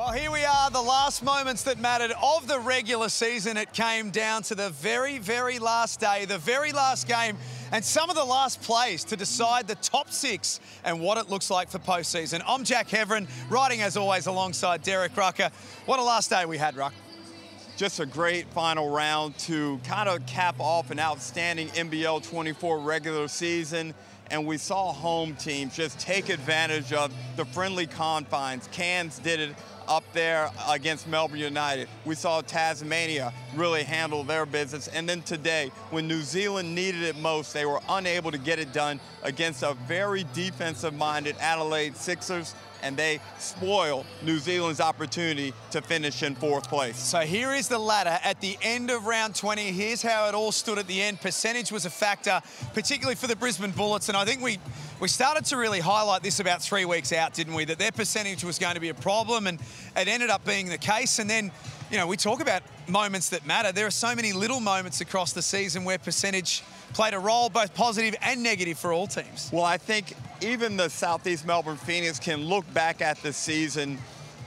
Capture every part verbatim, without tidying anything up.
Well, here we are, the last moments that mattered of the regular season. It came down to the very, very last day, the very last game, and some of the last plays to decide the top six and what it looks like for postseason. I'm Jack Heverin, riding as always alongside Derek Rucker. What a last day we had, Ruck. Just a great final round to kind of cap off an outstanding N B L twenty-four regular season. And we saw home teams just take advantage of the friendly confines. Cairns did it up there against Melbourne United. We saw Tasmania really handle their business. And then today, when New Zealand needed it most, they were unable to get it done against a very defensive-minded Adelaide Sixers, and they spoil New Zealand's opportunity to finish in fourth place. So here is the ladder at the end of round twenty. Here's how it all stood at the end. Percentage was a factor, particularly for the Brisbane Bullets, and I think we, we started to really highlight this about three weeks out, didn't we, that their percentage was going to be a problem, and it ended up being the case. And then, you know, we talk about moments that matter. There are so many little moments across the season where percentage played a role, both positive and negative, for all teams. Well, I think even the Southeast Melbourne Phoenix can look back at the season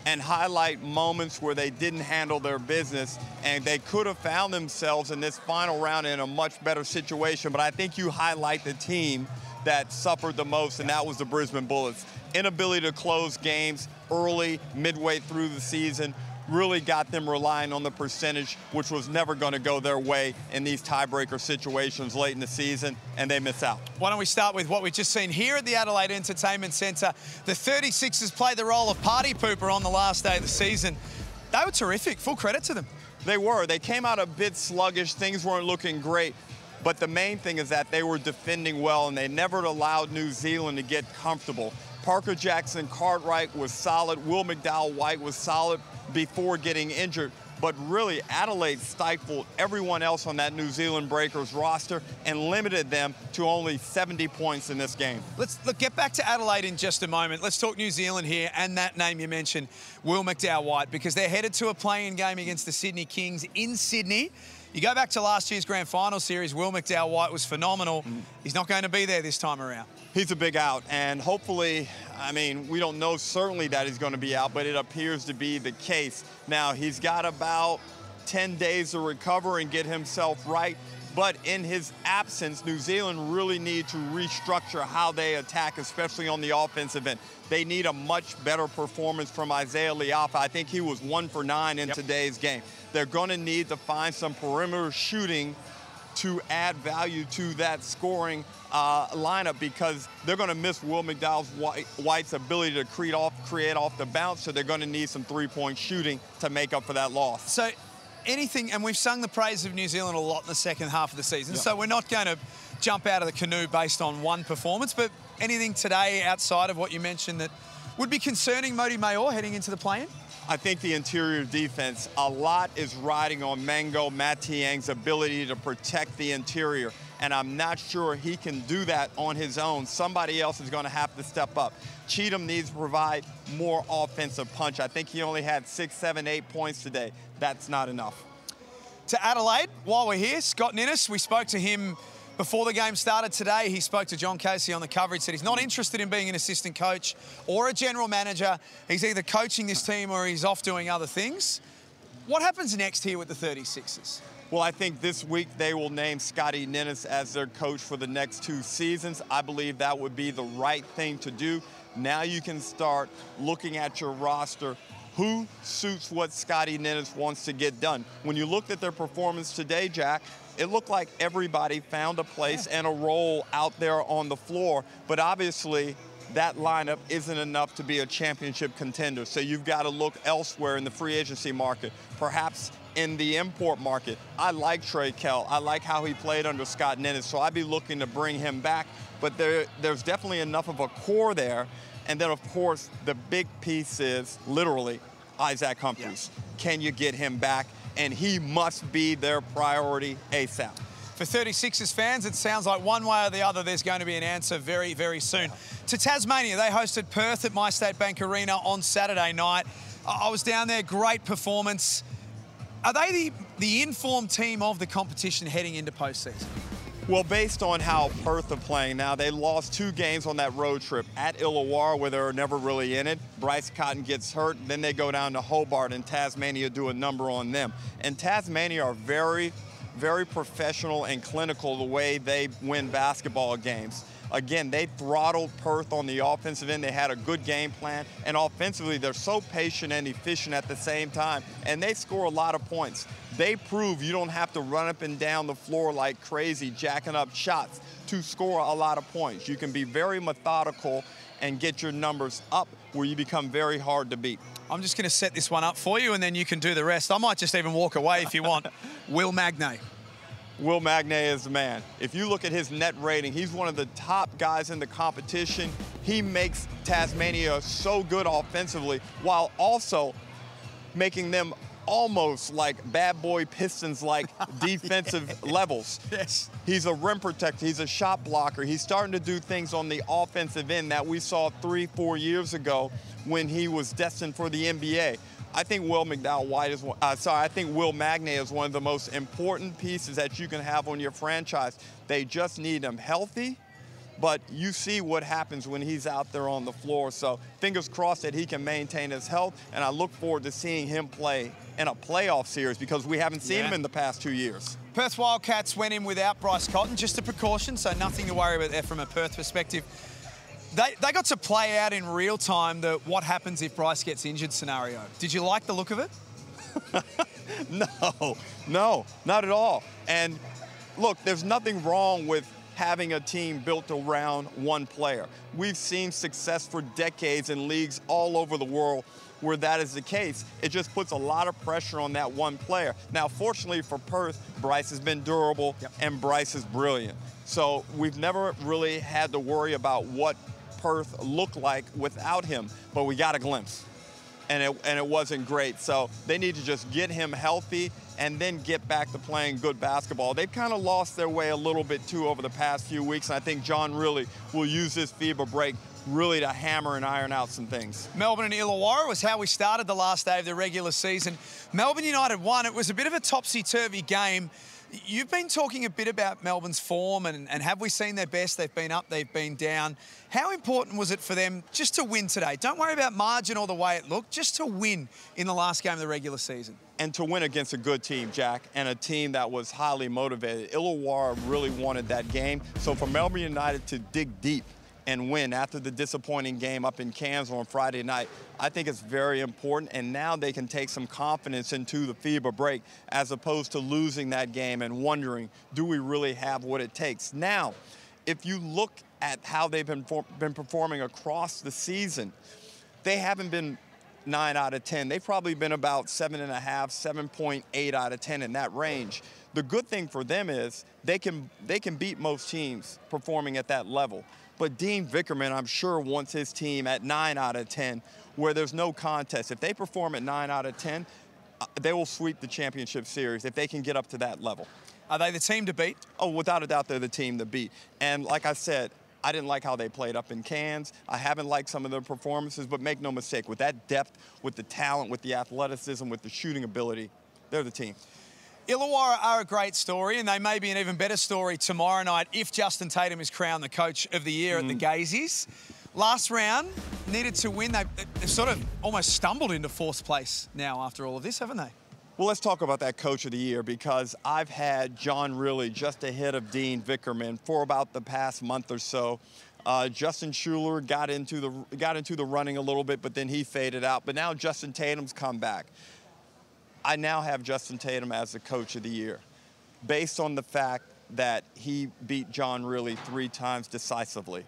and highlight moments where they didn't handle their business, and they could have found themselves in this final round in a much better situation. But I think you highlight the team that suffered the most, and that was the Brisbane Bullets. Inability to close games early, midway through the season, really got them relying on the percentage, which was never going to go their way in these tiebreaker situations late in the season, and they miss out. Why don't we start with what we've just seen here at the Adelaide Entertainment Center? The thirty-sixers played the role of party pooper on the last day of the season. They were terrific. Full credit to them. They were. They came out a bit sluggish. Things weren't looking great. But the main thing is that they were defending well, and they never allowed New Zealand to get comfortable. Parker Jackson, Cartwright was solid. Will McDowell-White was solid before getting injured. But really, Adelaide stifled everyone else on that New Zealand Breakers roster and limited them to only seventy points in this game. Let's look, get back to Adelaide in just a moment. Let's talk New Zealand here, and that name you mentioned, Will McDowell-White, because they're headed to a play-in game against the Sydney Kings in Sydney. You go back to last year's grand final series, Will McDowell-White was phenomenal. He's not going to be there this time around. He's a big out, and hopefully, I mean, we don't know certainly that he's going to be out, but it appears to be the case. Now, he's got about ten days to recover and get himself right, but in his absence, New Zealand really need to restructure how they attack, especially on the offensive end. They need a much better performance from Isaiah Leafa. I think he was one for nine in yep. today's game. They're going to need to find some perimeter shooting to add value to that scoring uh, lineup, because they're going to miss Will McDowell-White's ability to create off, create off the bounce, so they're going to need some three-point shooting to make up for that loss. So anything, and we've sung the praise of New Zealand a lot in the second half of the season, yeah. so we're not going to jump out of the canoe based on one performance, but anything today outside of what you mentioned that would be concerning Moti Mayor heading into the play-in? I think the interior defense, a lot is riding on Mango Matiang's ability to protect the interior, and I'm not sure he can do that on his own. Somebody else is going to have to step up. Cheatham needs to provide more offensive punch. I think he only had six, seven, eight points today. That's not enough. To Adelaide, while we're here, Scott Ninnis, we spoke to him before the game started today. He spoke to John Casey on the coverage, said he's not interested in being an assistant coach or a general manager. He's either coaching this team or he's off doing other things. What happens next here with the thirty-sixers? Well, I think this week they will name Scotty Ninnis as their coach for the next two seasons. I believe that would be the right thing to do. Now you can start looking at your roster. Who suits what Scotty Ninnis wants to get done? When you looked at their performance today, Jack, it looked like everybody found a place yeah. and a role out there on the floor. But obviously, that lineup isn't enough to be a championship contender. So you've got to look elsewhere in the free agency market, perhaps in the import market. I like Trey Kell. I like how he played under Scott Ninnis, so I'd be looking to bring him back. But there, there's definitely enough of a core there. And then, of course, the big piece is, literally, Isaac Humphries. Yeah. Can you get him back? And he must be their priority ASAP. For thirty-sixers fans, it sounds like one way or the other there's going to be an answer very, very soon. Yeah. To Tasmania, they hosted Perth at MyState Bank Arena on Saturday night. I was down there, great performance. Are they the, the informed team of the competition heading into postseason? Well, based on how Perth are playing now, they lost two games on that road trip at Illawarra, where they were never really in it. Bryce Cotton gets hurt, then they go down to Hobart, and Tasmania do a number on them. And Tasmania are very, very professional and clinical the way they win basketball games. Again, they throttled Perth on the offensive end. They had a good game plan, and offensively, they're so patient and efficient at the same time, and they score a lot of points. They prove you don't have to run up and down the floor like crazy, jacking up shots to score a lot of points. You can be very methodical and get your numbers up where you become very hard to beat. I'm just going to set this one up for you, and then you can do the rest. I might just even walk away if you want. Will Magnay. Will Magnay is the man. If you look at his net rating, he's one of the top guys in the competition. He makes Tasmania so good offensively while also making them almost like bad boy Pistons-like defensive yes. levels. Yes. He's a rim protector. He's a shot blocker. He's starting to do things on the offensive end that we saw three, four years ago when he was destined for the N B A. I think Will McDowell-White is one, uh, sorry, I think Will Magnay is one of the most important pieces that you can have on your franchise. They just need him healthy, but you see what happens when he's out there on the floor. So fingers crossed that he can maintain his health, and I look forward to seeing him play in a playoff series because we haven't seen yeah. him in the past two years. Perth Wildcats went in without Bryce Cotton, just a precaution, so nothing to worry about there from a Perth perspective. They, they got to play out in real time the what happens if Bryce gets injured scenario. Did you like the look of it? No, no, not at all. And look, there's nothing wrong with having a team built around one player. We've seen success for decades in leagues all over the world where that is the case. It just puts a lot of pressure on that one player. Now, fortunately for Perth, Bryce has been durable yep. and Bryce is brilliant. So we've never really had to worry about what Perth looked like without him, but we got a glimpse, and it, and it wasn't great. So they need to just get him healthy and then get back to playing good basketball. They've kind of lost their way a little bit, too, over the past few weeks, and I think John really will use this FIBA break really to hammer and iron out some things. Melbourne and Illawarra was how we started the last day of the regular season. Melbourne United won. It was a bit of a topsy-turvy game. You've been talking a bit about Melbourne's form and, and have we seen their best? They've been up, they've been down. How important was it for them just to win today? Don't worry about margin or the way it looked, just to win in the last game of the regular season. And to win against a good team, Jack, and a team that was highly motivated. Illawarra really wanted that game. So for Melbourne United to dig deep and win after the disappointing game up in Cairns on Friday night, I think it's very important, and now they can take some confidence into the FIBA break as opposed to losing that game and wondering, do we really have what it takes? Now, if you look at how they've been, been performing across the season, they haven't been nine out of ten. They've probably been about seven point five, seven point eight out of ten in that range. The good thing for them is they can, they can beat most teams performing at that level. But Dean Vickerman, I'm sure, wants his team at nine out of ten, where there's no contest. If they perform at nine out of ten, they will sweep the championship series if they can get up to that level. Are they the team to beat? Oh, without a doubt, they're the team to beat. And like I said, I didn't like how they played up in Cairns. I haven't liked some of their performances, but make no mistake, with that depth, with the talent, with the athleticism, with the shooting ability, they're the team. Illawarra are a great story, and they may be an even better story tomorrow night if Justin Tatum is crowned the coach of the year mm. at the Gazies. Last round, needed to win. They, they've sort of almost stumbled into fourth place now after all of this, haven't they? Well, let's talk about that coach of the year, because I've had John Riley just ahead of Dean Vickerman for about the past month or so. Uh, Justin Shuler got into the got into the running a little bit, but then he faded out. But now Justin Tatum's come back. I now have Justin Tatum as the coach of the year, based on the fact that he beat John Riley three times decisively.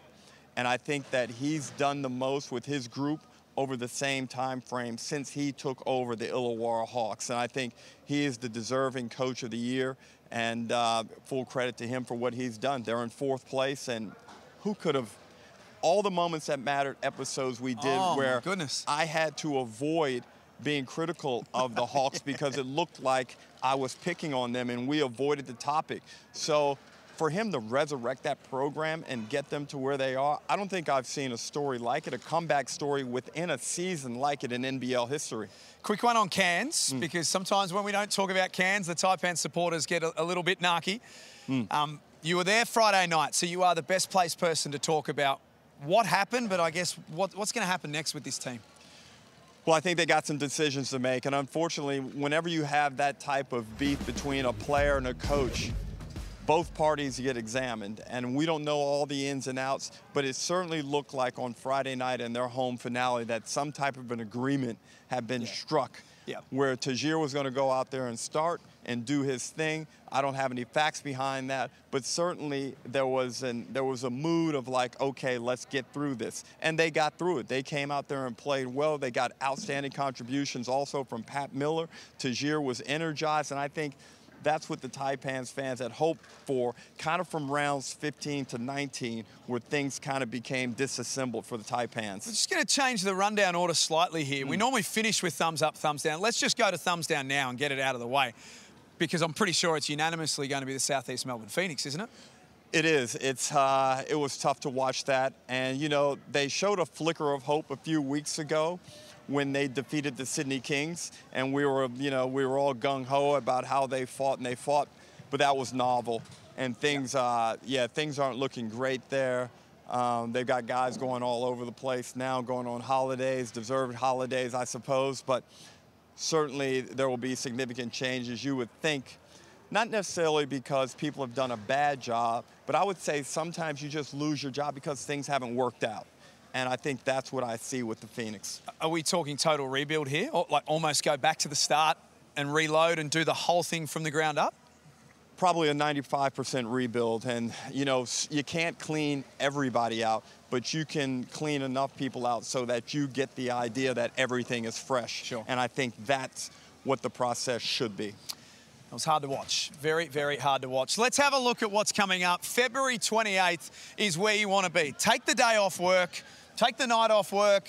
And I think that he's done the most with his group over the same time frame since he took over the Illawarra Hawks. And I think he is the deserving coach of the year, and uh, full credit to him for what he's done. They're in fourth place, and who could have? All the moments that mattered, episodes we did oh, where my goodness. I had to avoid being critical of the Hawks because it looked like I was picking on them, and we avoided the topic. So for him to resurrect that program and get them to where they are, I don't think I've seen a story like it, a comeback story within a season like it in N B L history. Quick one on Cairns, mm. because sometimes when we don't talk about Cairns, the Taipans supporters get a, a little bit narky. Mm. Um, You were there Friday night, so you are the best placed person to talk about what happened, but I guess what, what's going to happen next with this team? Well, I think they got some decisions to make, and unfortunately, whenever you have that type of beef between a player and a coach, both parties get examined, and we don't know all the ins and outs, but it certainly looked like on Friday night in their home finale that some type of an agreement had been yeah. struck yeah. where Tajir was going to go out there and start and do his thing. I don't have any facts behind that, but certainly there was, an, there was a mood of like, okay, let's get through this. And they got through it. They came out there and played well. They got outstanding contributions also from Pat Miller. Tajir was energized, and I think that's what the Taipans fans had hoped for, kind of from rounds fifteen to nineteen, where things kind of became disassembled for the Taipans. We're just going to change the rundown order slightly here. Mm. We normally finish with thumbs up, thumbs down. Let's just go to thumbs down now and get it out of the way, because I'm pretty sure it's unanimously going to be the Southeast Melbourne Phoenix, isn't it? It is. It's, uh, it was tough to watch that. And, you know, they showed a flicker of hope a few weeks ago when they defeated the Sydney Kings, and we were, you know, we were all gung-ho about how they fought, and they fought, but that was novel. And things, yeah, uh, yeah things aren't looking great there. Um, they've got guys going all over the place now, going on holidays, deserved holidays, I suppose, but certainly there will be significant changes, you would think. Not necessarily because people have done a bad job, but I would say sometimes you just lose your job because things haven't worked out. And I think that's what I see with the Phoenix. Are we talking total rebuild here? Or like almost go back to the start and reload and do the whole thing from the ground up? Probably a ninety-five percent rebuild. And, you know, you can't clean everybody out, but you can clean enough people out so that you get the idea that everything is fresh. Sure. And I think that's what the process should be. It was hard to watch. Very, very hard to watch. Let's have a look at what's coming up. February twenty-eighth is where you want to be. Take the day off work. Take the night off work,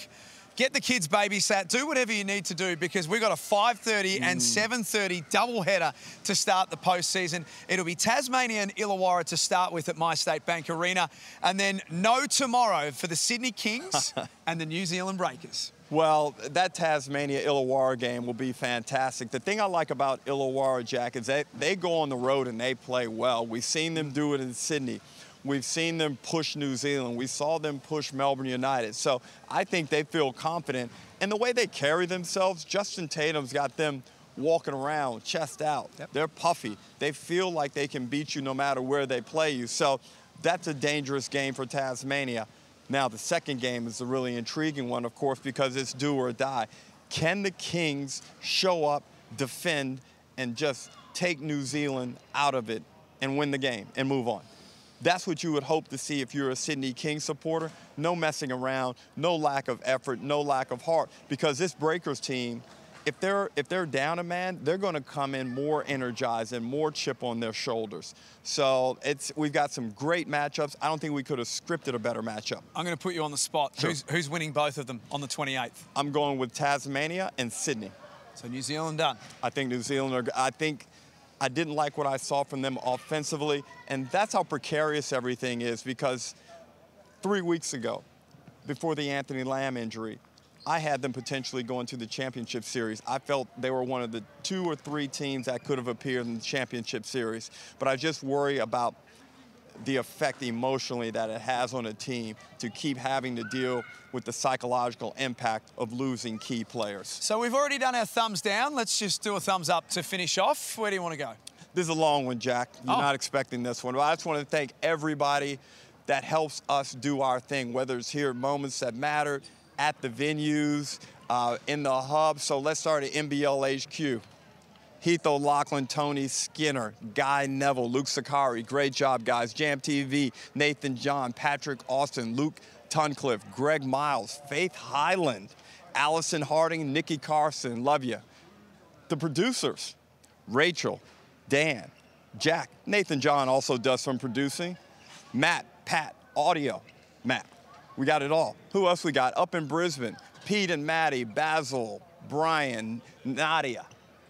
get the kids babysat, do whatever you need to do, because we've got a five thirty mm. and seven thirty doubleheader to start the postseason. It'll be Tasmania and Illawarra to start with at My State Bank Arena, and then no tomorrow for the Sydney Kings and the New Zealand Breakers. Well, that Tasmania-Illawarra game will be fantastic. The thing I like about Illawarra, Jack, is they, they go on the road and they play well. We've seen them do it in Sydney. We've seen them push New Zealand. We saw them push Melbourne United. So I think they feel confident. And the way they carry themselves, Justin Tatum's got them walking around, chest out. Yep. They're puffy. They feel like they can beat you no matter where they play you. So that's a dangerous game for Tasmania. Now, the second game is a really intriguing one, of course, because it's do or die. Can the Kings show up, defend, and just take New Zealand out of it and win the game and move on? That's what you would hope to see if you're a Sydney Kings supporter. No messing around, no lack of effort, no lack of heart, because this Breakers team, if they're, if they're down a man, they're going to come in more energized and more chip on their shoulders. So it's, we've got some great matchups. I don't think we could have scripted a better matchup. I'm going to put you on the spot. Sure. Who's, who's winning both of them on the twenty-eighth? I'm going with Tasmania and Sydney. So New Zealand done? I think New Zealand are, I think... I didn't like what I saw from them offensively, and that's how precarious everything is, because three weeks ago, before the Anthony Lamb injury, I had them potentially going to the championship series. I felt they were one of the two or three teams that could have appeared in the championship series, but I just worry about the effect emotionally that it has on a team to keep having to deal with the psychological impact of losing key players. So we've already done our thumbs down. Let's just do a thumbs up to finish off. Where do you want to go? This is a long one, Jack. You're oh. not expecting this one. But I just want to thank everybody that helps us do our thing, whether it's here at Moments That Matter, at the venues, uh, in the hub. So let's start at N B L H Q. Heath O'Loughlin, Tony Skinner, Guy Neville, Luke Sakari. Great job, guys. Jam T V, Nathan John, Patrick Austin, Luke Tuncliffe, Greg Miles, Faith Highland, Allison Harding, Nikki Carson. Love you. The producers, Rachel, Dan, Jack. Nathan John also does some producing. Matt, Pat, audio, Matt. We got it all. Who else we got? Up in Brisbane, Pete and Maddie, Basil, Brian, Nadia,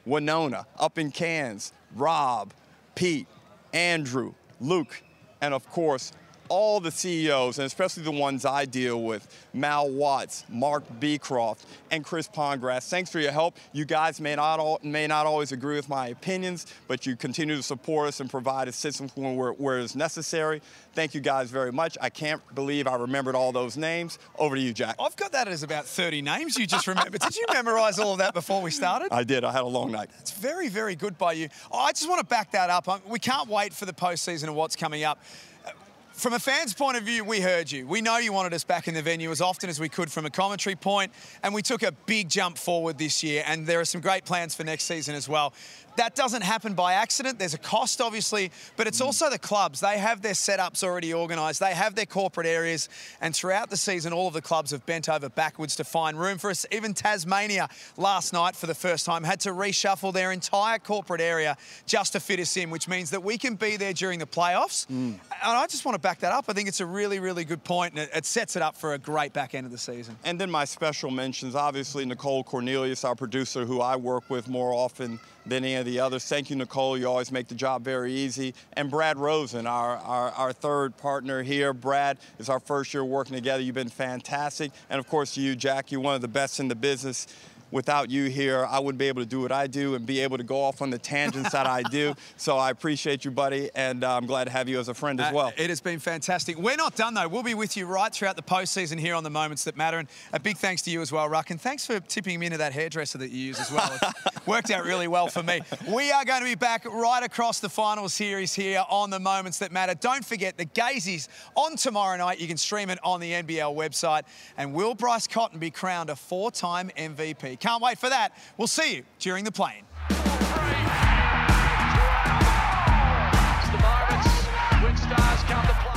Winona, up in Cairns, Rob, Pete, Andrew, Luke, and of course, all the C E Os, and especially the ones I deal with, Mal Watts, Mark Beecroft, and Chris Pongrass. Thanks for your help. You guys may not, all, may not always agree with my opinions, but you continue to support us and provide assistance when where, where it's necessary. Thank you guys very much. I can't believe I remembered all those names. Over to you, Jack. I've got that as about thirty names you just remembered. Did you memorize all of that before we started? I did. I had a long night. It's very, very good by you. Oh, I just want to back that up. We can't wait for the postseason and what's coming up. From a fan's point of view, we heard you. We know you wanted us back in the venue as often as we could from a commentary point, and we took a big jump forward this year, and there are some great plans for next season as well. That doesn't happen by accident. There's a cost, obviously, but it's also the clubs. They have their setups already organised. They have their corporate areas, and throughout the season, all of the clubs have bent over backwards to find room for us. Even Tasmania last night, for the first time, had to reshuffle their entire corporate area just to fit us in, which means that we can be there during the playoffs. Mm. And I just want to back that up. I think it's a really, really good point, and it, it sets it up for a great back end of the season. And then my special mentions, obviously, Nicole Cornelius, our producer, who I work with more often than any of the others. Thank you, Nicole. You always make the job very easy. And Brad Rosen, our, our, our third partner here. Brad, it's our first year working together. You've been fantastic. And, of course, you, Jack, you're one of the best in the business. Without you here, I wouldn't be able to do what I do and be able to go off on the tangents that I do. So I appreciate you, buddy, and uh, I'm glad to have you as a friend as well. Uh, it has been fantastic. We're not done, though. We'll be with you right throughout the postseason here on The Moments That Matter. And a big thanks to you as well, Ruck. And thanks for tipping me into that hairdresser that you use as well. It's worked out really well for me. We are going to be back right across the final series here on The Moments That Matter. Don't forget, the Gazies on tomorrow night. You can stream it on the N B L website. And will Bryce Cotton be crowned a four-time M V P? Can't wait for that. We'll see you during the play-in. The Pirates, when stars come to play.